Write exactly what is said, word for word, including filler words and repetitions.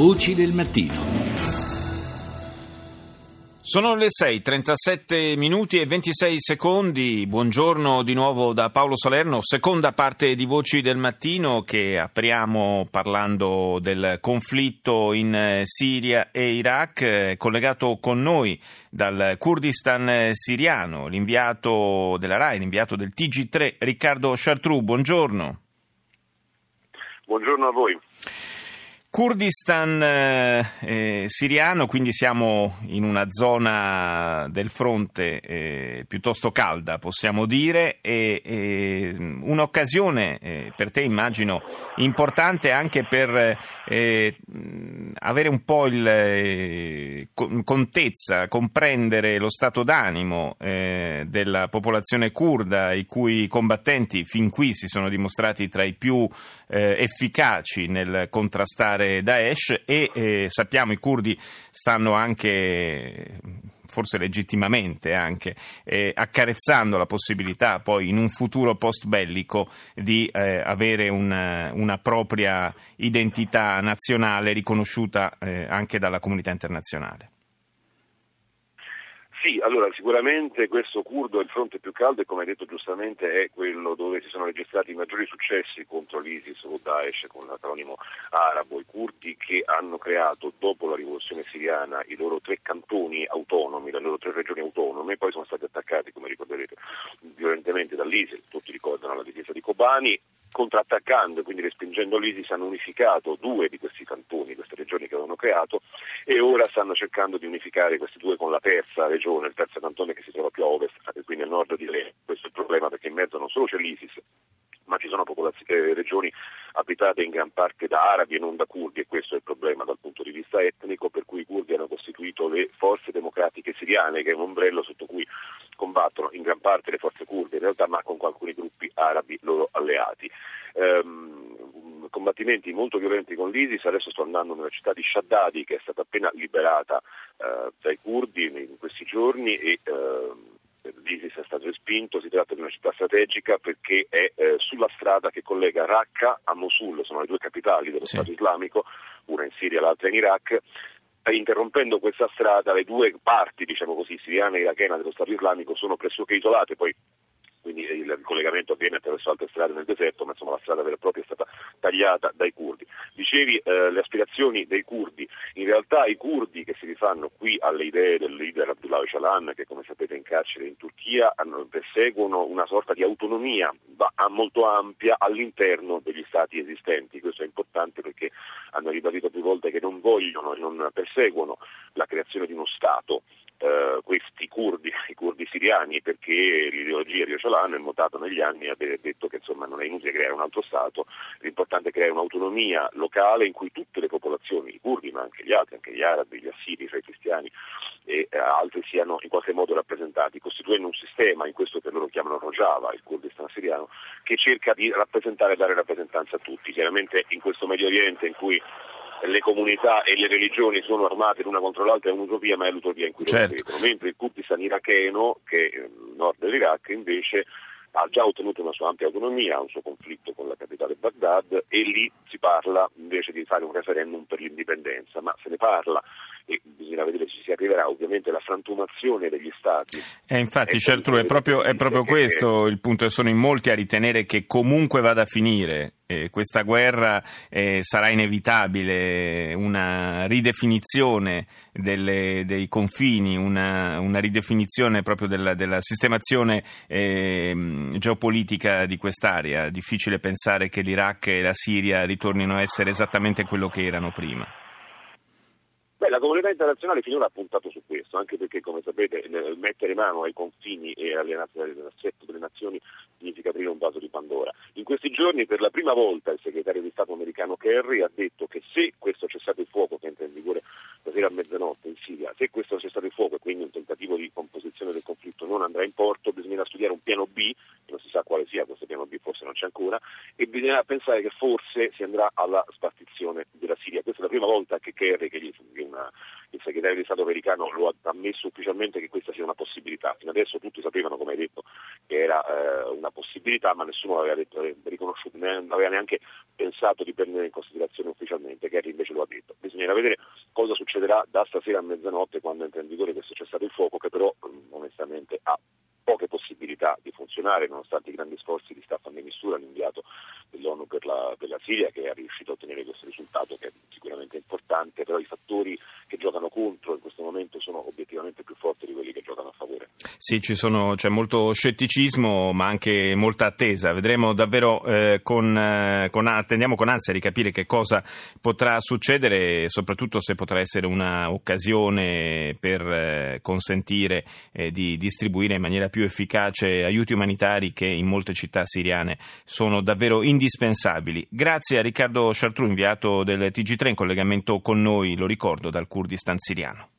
Voci del mattino. Sono le sei e trentasette minuti e ventisei secondi, buongiorno di nuovo da Paolo Salerno, seconda parte di Voci del Mattino che apriamo parlando del conflitto in Siria e Iraq, collegato con noi dal Kurdistan siriano, l'inviato della RAI, l'inviato del T G tre Riccardo Chartroux, buongiorno. Buongiorno a voi. Kurdistan eh, siriano, quindi siamo in una zona del fronte eh, piuttosto calda, possiamo dire, e, e un'occasione eh, per te immagino importante anche per eh, avere un po' il eh, contezza, comprendere lo stato d'animo eh, della popolazione curda, i cui combattenti fin qui si sono dimostrati tra i più eh, efficaci nel contrastare Daesh e eh, sappiamo i curdi stanno anche, forse legittimamente anche, eh, accarezzando la possibilità poi in un futuro post bellico di eh, avere una, una propria identità nazionale riconosciuta eh, anche dalla comunità internazionale. Sì, allora sicuramente questo curdo è il fronte più caldo e, come hai detto giustamente, è quello dove si sono registrati i maggiori successi contro l'ISIS o Daesh con l'acronimo arabo. I curdi che hanno creato dopo la rivoluzione siriana i loro tre cantoni autonomi, le loro tre regioni autonome, poi sono stati attaccati, come ricorderete, violentemente dall'ISIS, tutti ricordano la difesa di Kobani. Contrattaccando, quindi respingendo l'ISIS, hanno unificato due di questi cantoni, queste regioni che avevano creato, e ora stanno cercando di unificare questi due con la terza regione, il terzo cantone che si trova più a ovest, qui nel nord di Lei. Questo è il problema, perché in mezzo non solo c'è l'ISIS, ma ci sono popolaz- eh, regioni abitate in gran parte da arabi e non da curdi, e questo è il problema dal punto di vista etnico, per cui i curdi hanno costituito le forze democratiche siriane, che è un ombrello sotto cui combattono in gran parte le forze curde in realtà, ma con alcuni gruppi arabi loro alleati. Ehm, combattimenti molto violenti con l'ISIS. Adesso sto andando nella città di Shaddadi, che è stata appena liberata eh, dai curdi in questi giorni, e eh, l'ISIS è stato respinto. Si tratta di una città strategica perché è eh, sulla strada che collega Raqqa a Mosul, sono le due capitali dello sì. Stato islamico, una in Siria, l'altra in Iraq. Interrompendo questa strada, le due parti, diciamo così, siriana e irachena dello Stato islamico sono pressoché isolate, poi quindi il collegamento avviene attraverso altre strade nel deserto, ma insomma la strada vera e propria è stata tagliata dai curdi. Dicevi eh, le aspirazioni dei curdi. In realtà i curdi, che si rifanno qui alle idee del leader Abdullah Öcalan, che come sapete è in carcere in Turchia, hanno, perseguono una sorta di autonomia molto ampia all'interno degli stati esistenti. Questo è importante perché hanno ribadito più volte che non vogliono e non perseguono la creazione di uno stato. Uh, questi curdi, i curdi siriani, perché l'ideologia di Öcalan è mutata negli anni, ha detto che insomma non è inutile creare un altro Stato, l'importante è creare un'autonomia locale in cui tutte le popolazioni, i curdi ma anche gli altri, anche gli arabi, gli assiri, cioè i cristiani e uh, altri, siano in qualche modo rappresentati, costituendo un sistema, in questo che loro chiamano Rojava, il Kurdistan siriano, che cerca di rappresentare e dare rappresentanza a tutti. Chiaramente in questo Medio Oriente in cui le comunità e le religioni sono armate l'una contro l'altra è un'utopia, ma è l'utopia in cui certo. lo vedono, mentre il Kurdistan iracheno, che è il nord dell'Iraq, invece ha già ottenuto una sua ampia autonomia, ha un suo conflitto con la capitale Baghdad, e lì si parla invece di fare un referendum per l'indipendenza, ma se ne parla e bisogna vedere se ci si arriverà. Ovviamente la frantumazione degli stati eh, infatti è, Chartroux, è proprio, è proprio questo è... il punto, e sono in molti a ritenere che comunque vada a finire Eh, questa guerra eh, sarà inevitabile, una ridefinizione delle, dei confini, una, una ridefinizione proprio della, della sistemazione eh, geopolitica di quest'area. Difficile pensare che l'Iraq e la Siria ritornino a essere esattamente quello che erano prima. Beh, la comunità internazionale finora ha puntato su questo, anche perché, come sapete, mettere mano ai confini e all'assetto delle nazioni significa aprire un vaso di Pandora. In questi giorni, per la prima volta, il segretario di Stato americano Kerry ha detto che se questo cessate il fuoco, che entra in vigore stasera a mezzanotte in Siria, se questo cessate il fuoco e quindi un tentativo di composizione del conflitto non andrà in porto, bisognerà studiare un piano B, non si sa quale sia questo piano B, forse non c'è ancora, e bisognerà pensare che forse si andrà alla spartizione della Siria. Questa è la prima volta che Kerry, che gli Una, il segretario di Stato americano, lo ha ammesso ufficialmente che questa sia una possibilità. Fino adesso tutti sapevano, come hai detto, che era eh, una possibilità, ma nessuno aveva detto, riconosciuto, non aveva neanche pensato di prendere in considerazione ufficialmente. Kerry invece lo ha detto. Bisognerà da stasera a mezzanotte, quando entra in vigore questo cessato il fuoco, che però onestamente ha poche possibilità di funzionare, nonostante i grandi sforzi di Staffan de Mistura, l'inviato dell'ONU per la, per la Siria, che è riuscito a ottenere questo risultato, che è sicuramente importante, però i fattori che giocano contro in questo momento sono obiettivamente più forti di quelli che giocano a favore. Sì, ci sono, c'è molto scetticismo, ma anche molta attesa. Vedremo davvero, eh, con, eh, con, attendiamo con ansia di capire che cosa potrà succedere e soprattutto se potrà essere una occasione per eh, consentire eh, di distribuire in maniera più più efficace aiuti umanitari che in molte città siriane sono davvero indispensabili. Grazie a Riccardo Chartroux, inviato del T G tre in collegamento con noi, lo ricordo, dal Kurdistan siriano.